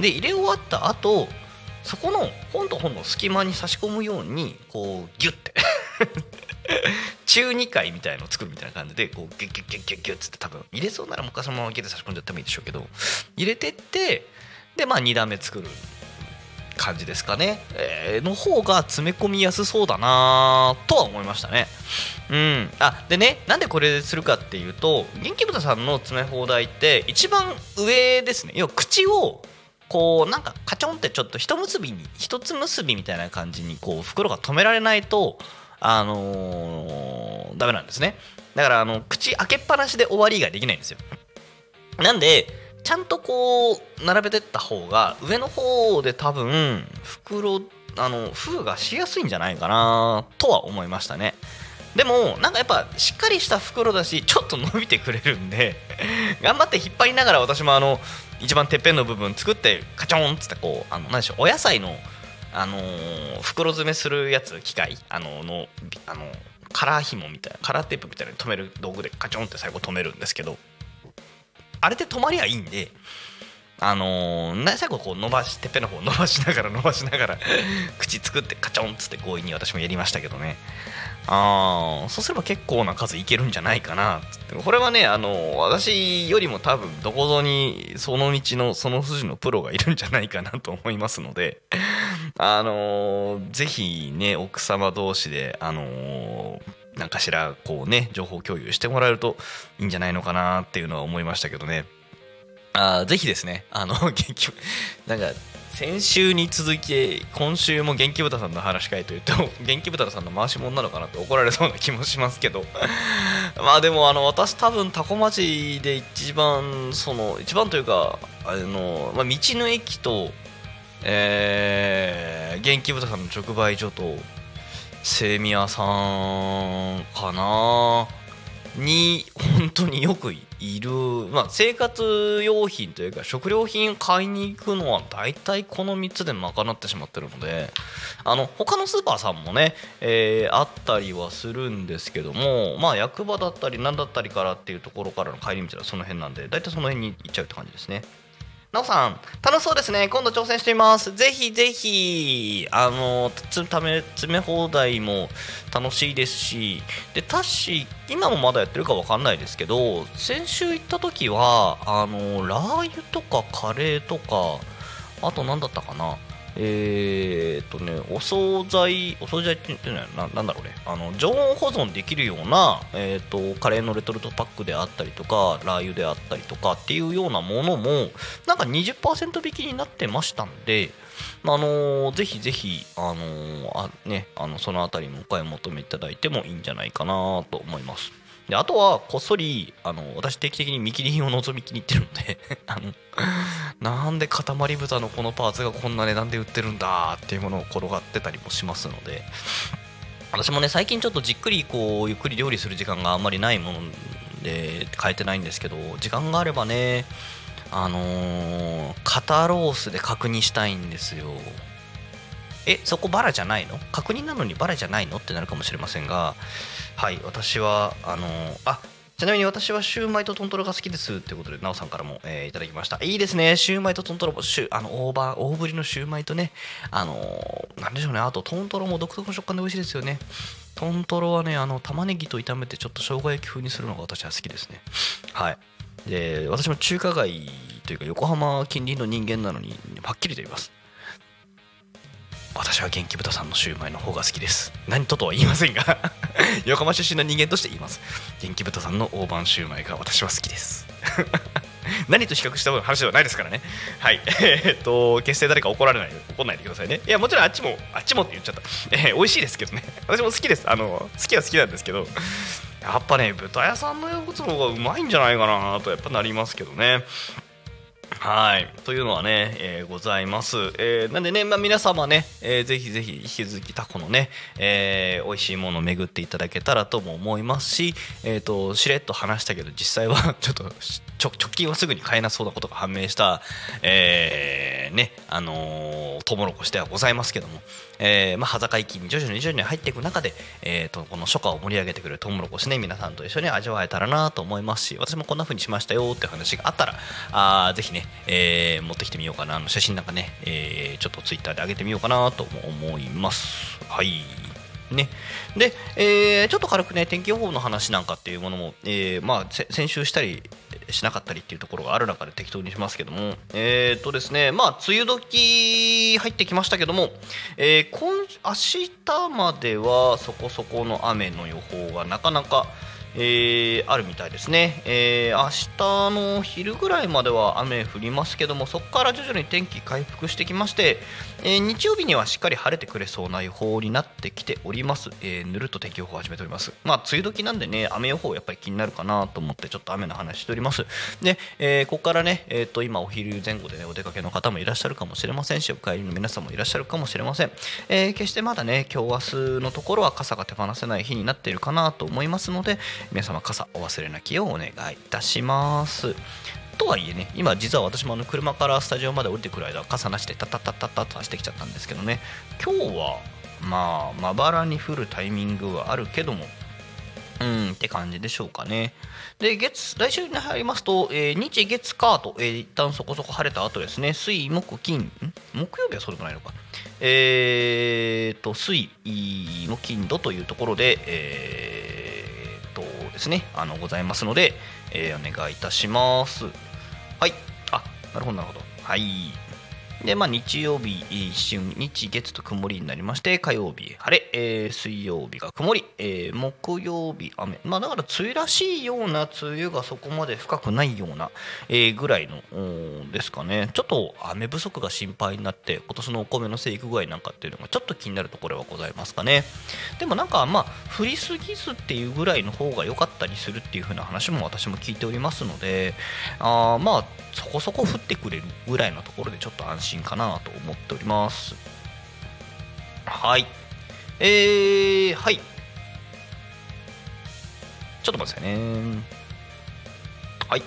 で入れ終わった後そこの本と本の隙間に差し込むようにこうギュッて中にかいみたいのを作るみたいな感じでこうギュッギュッギュッギュッギュッつって多分入れそうならもう一回そのままギュッて差し込んじゃってもいいでしょうけど入れてってでまあに段目作る感じですかね、えー、の方が詰め込みやすそうだなとは思いましたね。うん、あでねなんでこれするかっていうと元気豚さんの詰め放題って一番上ですね。要は口をこうなんかカチョンってちょっと一結びに一つ結びみたいな感じにこう袋が止められないとあのー、ダメなんですね。だからあの口開けっぱなしで終わりができないんですよ。なんでちゃんとこう並べてった方が上の方で多分袋あの封がしやすいんじゃないかなとは思いましたね。でもなんかやっぱしっかりした袋だしちょっと伸びてくれるんで頑張って引っ張りながら私もあの一番てっぺんの部分作ってカチョンっつってこうあの何でしょうお野菜のあの袋詰めするやつ機械あののあのカラー紐みたいなカラーテープみたいなのに止める道具でカチョンって最後止めるんですけど。あれで止まりゃいいんで、あのー、最後こう伸ばし、てっぺんの方伸ばしながら伸ばしながら口作ってカチョンっつって強引に私もやりましたけどね。あー、そうすれば結構な数いけるんじゃないかなつって。これはね、あのー、私よりも多分どこぞにその道のその筋のプロがいるんじゃないかなと思いますので、あのー、ぜひね奥様同士であのーなんかしらこうね情報共有してもらえるといいんじゃないのかなっていうのは思いましたけどね。あぜひですねあの元気なんか先週に続き今週も元気豚さんの話かいというと元気豚さんの回し者なのかなって怒られそうな気もしますけどまあでもあの私多分タコ町で一番その一番というかあの、まあ、道の駅と、えー、元気豚さんの直売所とセミヤさんかなに本当によくいる、まあ、生活用品というか食料品買いに行くのは大体このみっつで賄ってしまってるのであの他のスーパーさんもね、えー、あったりはするんですけどもまあ役場だったり何だったりからっていうところからの帰り道はその辺なんで大体その辺に行っちゃうって感じですね。なおさん楽しそうですね。今度挑戦してみます。ぜひぜひあのつため詰め放題も楽しいですしでたし今もまだやってるか分かんないですけど先週行った時はあのラー油とかカレーとかあと何だったかなえー、っとねお惣菜お惣菜って言ってないななんだろうねあの常温保存できるような、えー、っとカレーのレトルトパックであったりとかラー油であったりとかっていうようなものもなんか にじゅっパーセント 引きになってましたんで、あのー、ぜひぜひ、あのーあね、あのそのあたりもお買い求めいただいてもいいんじゃないかなと思います。であとはこっそりあの私定期的に見切り品を覗み気に入ってるのであのなんで塊豚のこのパーツがこんな値段で売ってるんだっていうものを転がってたりもしますので私もね最近ちょっとじっくりこうゆっくり料理する時間があんまりないもので変えてないんですけど時間があればねあのー、肩ロースで確認したいんですよ。えそこバラじゃないの確認なのにバラじゃないのってなるかもしれませんがはい私はあのー、あちなみに私はシューマイとトントロが好きですってことでなおさんからも、えー、いただきました。いいですね。シューマイとトントロもシュあの大葉大ぶりのシューマイとねあのー、なんでしょうねあとトントロも独特の食感で美味しいですよね。トントロはねあの玉ねぎと炒めてちょっと生姜焼き風にするのが私は好きですね。はいで私も中華街というか横浜近隣の人間なのにはっきりと言います。私は元気豚さんのシューマイの方が好きです。何ととは言いませんが横浜出身の人間として言います。元気豚さんの大判シューマイが私は好きです何と比較した話ではないですからね。はいえー、っと決して誰か怒られない怒らないでくださいね。いやもちろんあっちもあっちもって言っちゃった、えー、美味しいですけどね私も好きです。あの好きは好きなんですけどやっぱね豚屋さんのやつの方がうまいんじゃないかなとやっぱなりますけどね。はいというのはね、えー、ございます、えー、なんでね、まあ、皆様ね、えー、ぜひぜひ引き続きタコのね、えー、美味しいものを巡っていただけたらとも思いますし、えー、としれっと話したけど実際はちょっとちょ直近はすぐに買えなそうなことが判明した、えー、ねあのー、トウモロコシではございますけども、えーまあ、羽坂期に徐々に徐々に入っていく中で、えー、とこの初夏を盛り上げてくるトウモロコシね皆さんと一緒に味わえたらなと思いますし、私もこんな風にしましたよって話があったらあぜひねえー、持ってきてみようかな、あの写真なんかね、えー、ちょっとツイッターで上げてみようかなと思います。はいね、で、えー、ちょっと軽くね天気予報の話なんかっていうものも、えーまあ、先週したりしなかったりっていうところがある中で適当にしますけども、えーとですね、まあ梅雨時入ってきましたけども、えー、今明日まではそこそこの雨の予報がなかなかえー、あるみたいですね、えー、明日の昼ぐらいまでは雨降りますけども、そこから徐々に天気回復してきまして、えー、日曜日にはしっかり晴れてくれそうな予報になってきております。えー、ぬるっと天気予報を始めております。まあ梅雨時なんでね雨予報やっぱり気になるかなと思ってちょっと雨の話しております。で、えー、ここからね、えー、と今お昼前後で、ね、お出かけの方もいらっしゃるかもしれませんし、お帰りの皆さんもいらっしゃるかもしれません。えー、決してまだね今日明日のところは傘が手放せない日になっているかなと思いますので、皆様傘お忘れなきをお願いいたします。とはいえね、今実は私もあの車からスタジオまで降りてくる間は傘なしでタタタタタと走ってきちゃったんですけどね、今日はまあまばらに降るタイミングはあるけども、うんって感じでしょうかね。で月来週に入りますと、えー、日月火と、えー、一旦そこそこ晴れた後ですね、水木金木曜日はそうでもないのか、えーと水木金土というところで、えーですね、あのございますので、えー、お願いいたします。はい、あ、なるほどなるほど。はいで、まあ、日曜日日月と曇りになりまして、火曜日晴れ、えー、水曜日が曇り、えー、木曜日雨、まあ、だから梅雨らしいような、梅雨がそこまで深くないような、えー、ぐらいのですかね。ちょっと雨不足が心配になって、今年のお米の生育具合なんかっていうのがちょっと気になるところはございますかね。でもなんかまあ降りすぎずっていうぐらいの方が良かったりするっていう風な話も私も聞いておりますので、あまあそこそこ降ってくれるぐらいのところでちょっと安心かなと思っております。はいえーはいちょっと待ってくださいね。はい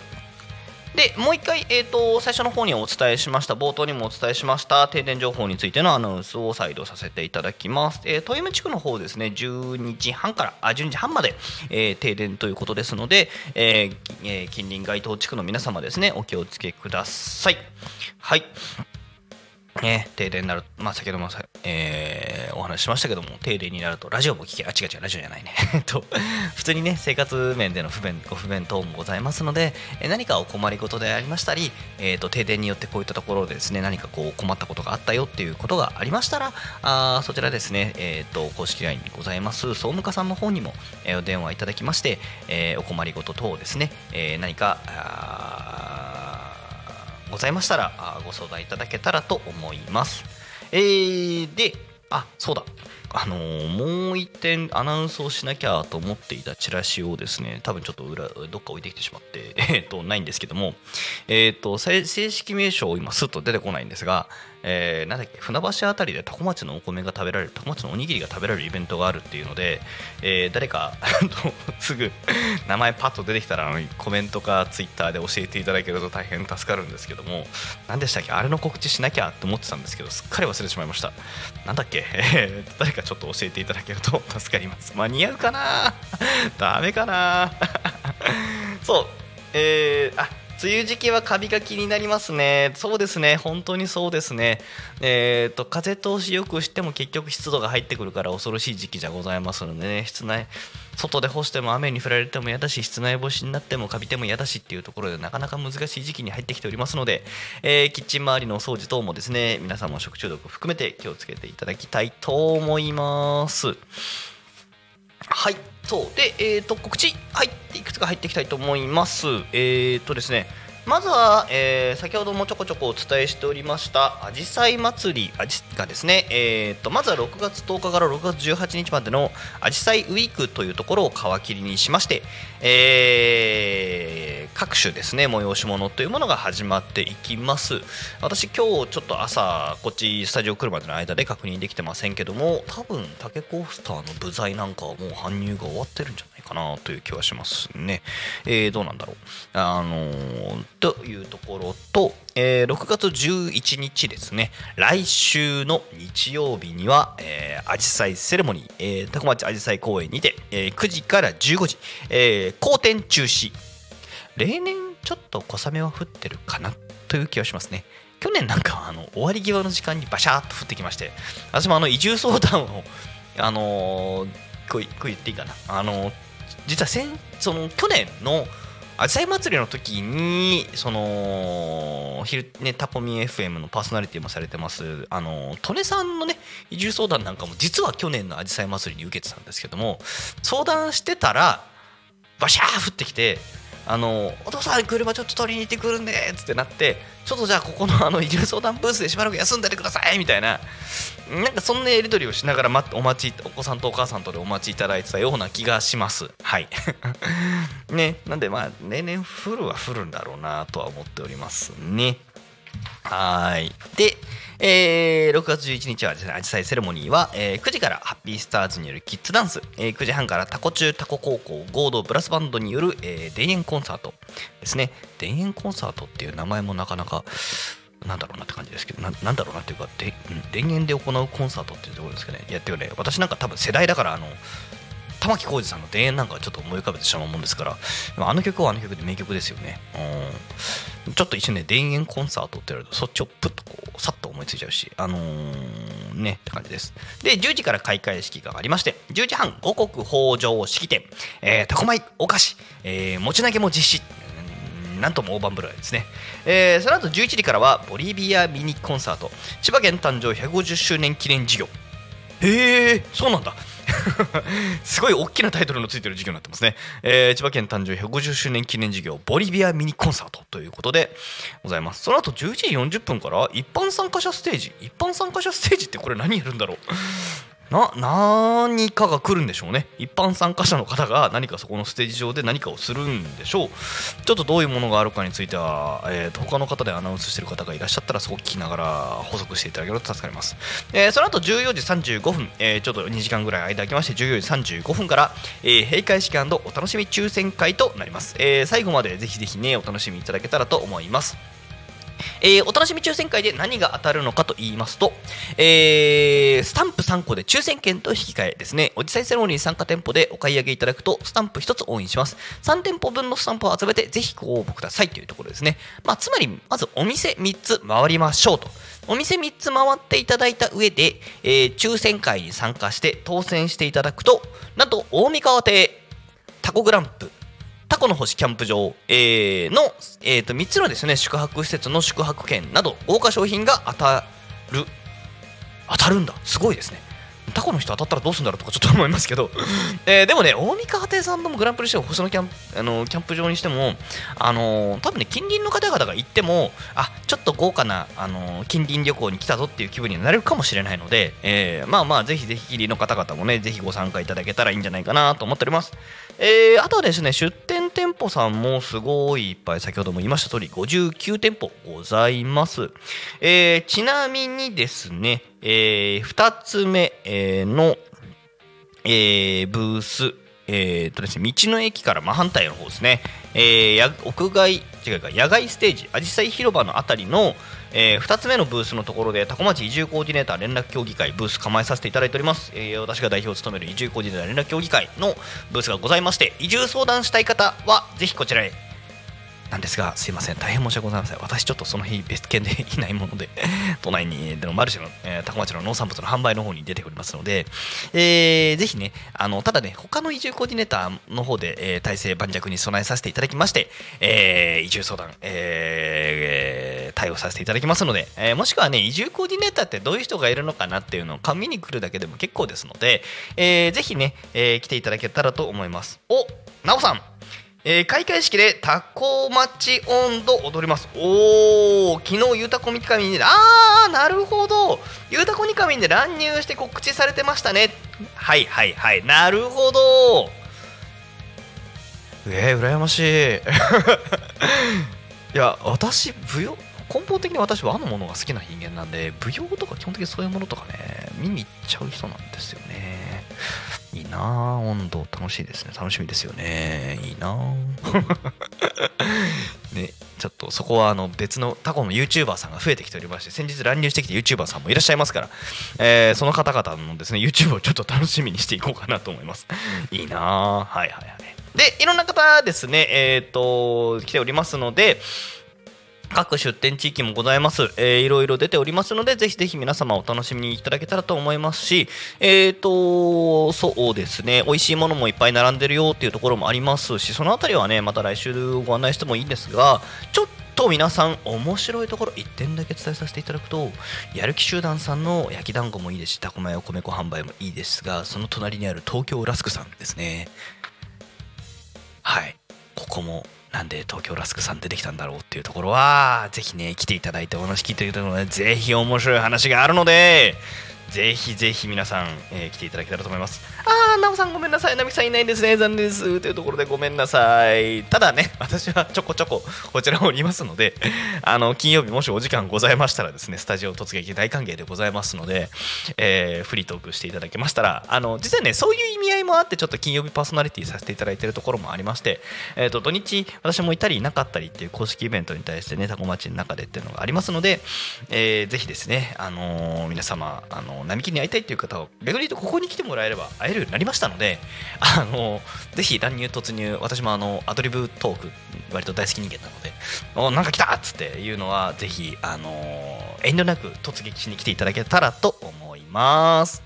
でもう一回、えーと、最初の方にお伝えしました冒頭にもお伝えしました停電情報についてのアナウンスを再度させていただきます。えー、豊山地区の方ですね、じゅうにじはんからあじゅうにじはんまで、えー、停電ということですので、えーえー、近隣該当地区の皆様ですね、お気をつけください。はいね、停電になる、まあ、先ほども、えー、お話ししましたけども、停電になるとラジオも聞け、あ、違う違うラジオじゃないねと普通にね生活面での不便ご不便等もございますので、何かお困りごとでありましたり、えー、と停電によってこういったところでですね何かこう困ったことがあったよっていうことがありましたら、あそちらですね、えー、と公式 ライン にございます総務課さんの方にも、えー、お電話いただきまして、えー、お困りごと等ですね、えー、何かございましたらご相談いただけたらと思います。えー、であそうだあのー、もう一点アナウンスをしなきゃと思っていたチラシをですね、多分ちょっと裏どっか置いてきてしまってえっとないんですけども、えっと正式名称を今スッと出てこないんですが、えー、なんだっけ船橋あたりでタコ町のお米が食べられる、タコ町のおにぎりが食べられるイベントがあるっていうので、えー、誰かすぐ名前パッと出てきたらコメントかツイッターで教えていただけると大変助かるんですけども、何でしたっけあれの告知しなきゃと思ってたんですけどすっかり忘れてしまいました。なんだっけ、えー、誰かちょっと教えていただけると助かります。間に合うかなダメかなそう、えー、あ梅雨時期はカビが気になりますね。そうですね、本当にそうですね。えーと風通しよくしても結局湿度が入ってくるから恐ろしい時期じゃございますのでね、室内外で干しても雨に降られても嫌だし、室内干しになってもカビても嫌だしっていうところでなかなか難しい時期に入ってきておりますので、えー、キッチン周りのお掃除等もですね皆様食中毒含めて気をつけていただきたいと思います。はいそうで、えー、と告知入っていくつか入っていきたいと思います。えーとですね、まずは、えー、先ほどもちょこちょこお伝えしておりましたあじさい祭りがですね、えーとまずはろくがつとおかからろくがつじゅうはちにちまでのあじさいウィークというところを皮切りにしまして、えー各種ですね催し物というものが始まっていきます。私今日ちょっと朝こっちスタジオ来るまでの間で確認できてませんけども、多分タケコースターの部材なんかはもう搬入が終わってるんじゃないかなという気はしますね。えー、どうなんだろう、あのー、というところと、えー、ろくがつじゅういちにちですね、来週の日曜日にはアジサイセレモニー、えー、タコ町アジサイ公園にて、えー、くじからじゅうごじ、えー、公展中止。例年ちょっと小雨は降ってるかなという気はしますね。去年なんかはあの終わり際の時間にバシャーっと降ってきまして、私もあの移住相談をあのー、こう言っていいかな、あのー、実は先その去年のアジサイ祭りの時にその昼、ね、タコミ エフエム のパーソナリティもされてますあのトネさんのね移住相談なんかも実は去年のアジサイ祭りに受けてたんですけども、相談してたらバシャー降ってきて、あのお父さん車ちょっと取りに行ってくるんでーつってなって、ちょっとじゃあここのあの移住相談ブースでしばらく休んでてくださいみたいな、なんかそんなやり取りをしながら待ってお待ちお子さんとお母さんとでお待ちいただいてたような気がします。はいね、なんでまあ例年降るは降るんだろうなとは思っておりますね。はい。で、えー、ろくがつじゅういちにちはですね、アジサイセレモニーは、えー、くじからハッピースターズによるキッズダンス、えー、くじはんからタコ中タコ高校合同ブラスバンドによる、えー、田園コンサートですね。田園コンサートっていう名前もなかなかなんだろうなって感じですけど、 な, なんだろうなっていうかで田園で行うコンサートっていうところですかね。やってるね、私なんか多分世代だから、あの玉置浩二さんの田園なんかちょっと思い浮かべてしまうもんですから、あの曲はあの曲で名曲ですよね。うん、ちょっと一瞬ね田園コンサートってやるとそっちをプッとこうさっと思いついちゃうし、あのー、ねって感じです。でじゅうじから開会式がありまして、じゅうじはん五穀豊穣式典、えー、タコ米お菓子、えー、持ち投げも実施、なんとも大盤振る舞いですね。えー、その後じゅういちじからはボリビアミニコンサート、千葉県誕生ひゃくごじゅっしゅうねん記念事業。へえ、そうなんだすごい大きなタイトルのついてる授業になってますね。えー、千葉県誕生ひゃくごじゅっしゅうねん記念事業ボリビアミニコンサートということでございます。その後じゅういちじよんじゅっぷんから一般参加者ステージ。一般参加者ステージってこれ何やるんだろうな、何かが来るんでしょうね。一般参加者の方が何かそこのステージ上で何かをするんでしょう。ちょっとどういうものがあるかについては、えー、と他の方でアナウンスしてる方がいらっしゃったら、そこ聞きながら補足していただけると助かります。えー、その後じゅうよじさんじゅうごふん、えー、ちょっとにじかんぐらい間空きまして、じゅうよじさんじゅうごふんから、えー、閉会式&お楽しみ抽選会となります。えー、最後までぜひぜひねお楽しみいただけたらと思います。えー、お楽しみ抽選会で何が当たるのかと言いますと、えー、スタンプさんこで抽選券と引き換えですね。アジサイセレモニー参加店舗でお買い上げいただくとスタンプひとつ押印します。さんてんぽぶんのスタンプを集めてぜひご応募くださいというところですね。まあ、つまりまずお店みっつ回りましょうと。お店みっつ回っていただいた上で、えー、抽選会に参加して当選していただくと、なんと大三川邸タコグランプタコの星キャンプ場、えー、の、えー、とみっつのですね宿泊施設の宿泊券など豪華商品が当たる当たるんだ。すごいですね。タコの人当たったらどうするんだろうとかちょっと思いますけどえでもね、大三川亭さんのグランプリしても星のキャンプ、あのー、キャンプ場にしても、あのー、多分ね近隣の方々が行っても、あちょっと豪華な、あのー、近隣旅行に来たぞっていう気分になれるかもしれないので、えー、まあまあぜひぜひ近隣の方々もねぜひご参加いただけたらいいんじゃないかなと思っております。えー、あとはですね出店店舗さんもすごいいっぱい、先ほども言いました通りごじゅうきゅうてんぽございます。えー、ちなみにですね、えー、ふたつめの、えー、ブース、えーとですね、道の駅から真反対の方ですね、えー、屋外違うか野外ステージアジサイ広場のあたりの、えー、ふたつめのブースのところでタコ町移住コーディネーター連絡協議会ブース構えさせていただいております。えー、私が代表を務める移住コーディネーター連絡協議会のブースがございまして、移住相談したい方はぜひこちらへ。なんですがすいません、大変申し訳ございません。私ちょっとその日別件でいないもので都内にのマルシェの、えー、タコ町の農産物の販売の方に出ておりますので、えー、ぜひね、あのただね他の移住コーディネーターの方で、えー、体制盤石に備えさせていただきまして、えー、移住相談、えー、対応させていただきますので、えー、もしくはね移住コーディネーターってどういう人がいるのかなっていうのを紙に来るだけでも結構ですので、えー、ぜひね、えー、来ていただけたらと思います。お、なおさん、えー、開会式でタコ町音頭踊ります。おー、昨日ゆうたこにかみんで、あーなるほど、ゆうたこにかみんで乱入して告知されてましたね。はいはいはい、なるほど、えー、羨ましいいや私舞踊根本的に私は和のものが好きな人間なんで、舞踊とか基本的にそういうものとかね見に行っちゃう人なんですよね。いいなぁ、音頭楽しいですね、楽しみですよね、いいなぁ。ね、ちょっとそこはあの別のタコの YouTuber さんが増えてきておりまして、先日乱入してきた YouTuber さんもいらっしゃいますから、えー、その方々のですね YouTube をちょっと楽しみにしていこうかなと思います。いいなぁ、はいはいはい。でいろんな方ですね、えっと来ておりますので、各出店地域もございます、えー、いろいろ出ておりますので、ぜひぜひ皆様お楽しみにいただけたらと思いますし、えーとそうですね、美味しいものもいっぱい並んでるよっていうところもありますし、そのあたりはねまた来週ご案内してもいいんですが、ちょっと皆さん面白いところいってんだけ伝えさせていただくと、やる気集団さんの焼き団子もいいですし、タコ米お米粉販売もいいですが、その隣にある東京ラスクさんですね、はい、ここもなんで東京ラスクさん出てきたんだろうっていうところはぜひね来ていただいてお話聞いていただくので、ぜひ面白い話があるのでぜひぜひ皆さん、えー、来ていただけたらと思います。あー、なおさんごめんなさい、なみきさんいないんですね、残念ですというところでごめんなさい。ただね、私はちょこちょここちらもいますので、あの金曜日もしお時間ございましたらですね、スタジオ突撃大歓迎でございますので、えー、フリートークしていただけましたら、あの実はねそういう意味合いもあってちょっと金曜日パーソナリティさせていただいているところもありまして、えー、と土日私もいたりいなかったりっていう公式イベントに対してねタコ町の中でっていうのがありますので、えー、ぜひですね、あのー、皆様あのー並木に会いたいという方は逆に言うとここに来てもらえれば会えるようになりましたので、あのぜひ乱入突入、私もあのアドリブトーク割と大好き人間なので、おなんか来たっつっていうのはぜひあの遠慮なく突撃しに来ていただけたらと思います。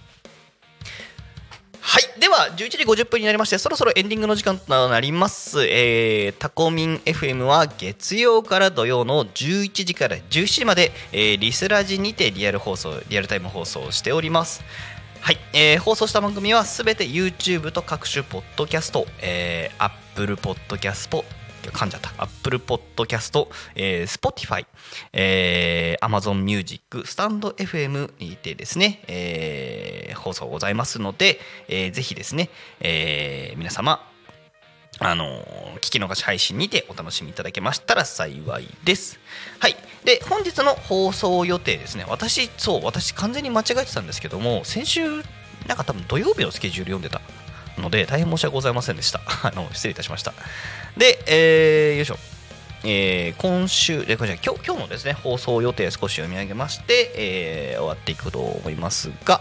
はい、ではじゅういちじごじゅっぷんになりまして、そろそろエンディングの時間となります。えー、タコミン エフエム は月曜から土曜のじゅういちじからじゅうしちじまで、えー、リスラジにてリアル放送リアルタイム放送をしております。はい、えー、放送した番組はすべて YouTube と各種ポッドキャスト、えー、Apple Podcast、噛んじゃった、Apple Podcast、えー、Spotify、えー、Amazon Music、スタンド エフエム にてですね、えー、放送ございますので、えー、ぜひですね、えー、皆様、あのー、聞き逃し配信にてお楽しみいただけましたら幸いです。はい。で、本日の放送予定ですね。私、そう、私完全に間違えてたんですけども、先週、なんか多分土曜日のスケジュール読んでたので大変申し訳ございませんでした。あの失礼いたしました。で、えー、よいしょ、えー、今週でこちら今日今日のですね放送予定少し読み上げまして、えー、終わっていくと思いますが、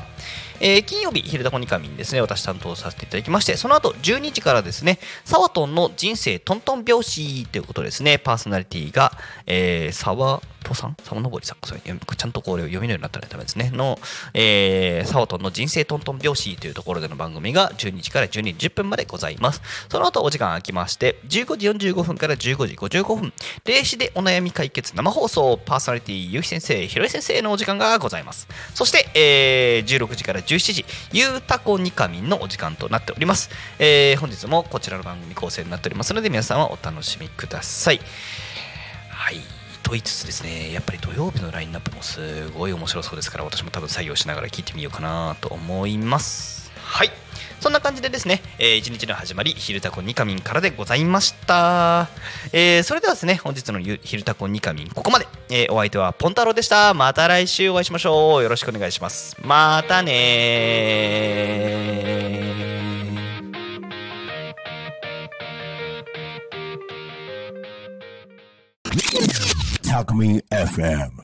えー、金曜日昼タコニカミンですね、私担当させていただきまして、その後じゅうにじからですねサワトンの人生トントン拍子ということですね、パーソナリティが、えー、サワポさんサワノボリさん、それちゃんとこれを読みのようになったらダメですねの、えー、サワトンの人生トントン拍子というところでの番組がじゅうにじからじゅうにじじゅっぷんまでございます。その後お時間空きましてじゅうごじよんじゅうごふんからじゅうごじごじゅうごふん霊視でお悩み解決生放送、パーソナリティゆうひ先生ひろえ先生のお時間がございます。そして、えー、じゅうろくじからじゅうしちじゆうたこにかみんのお時間となっております。えー、本日もこちらの番組構成になっておりますので皆さんはお楽しみください。はい、と言いつつですね、やっぱり土曜日のラインナップもすごい面白そうですから、私も多分作業しながら聞いてみようかなと思います。はい、そんな感じでですね、えー、いちにちの始まり昼タコニカミンからでございました。えー、それではですね本日の昼タコニカミンここまで、えー、お相手はポン太郎でした。また来週お会いしましょう。よろしくお願いします。またね。タコミン エフエム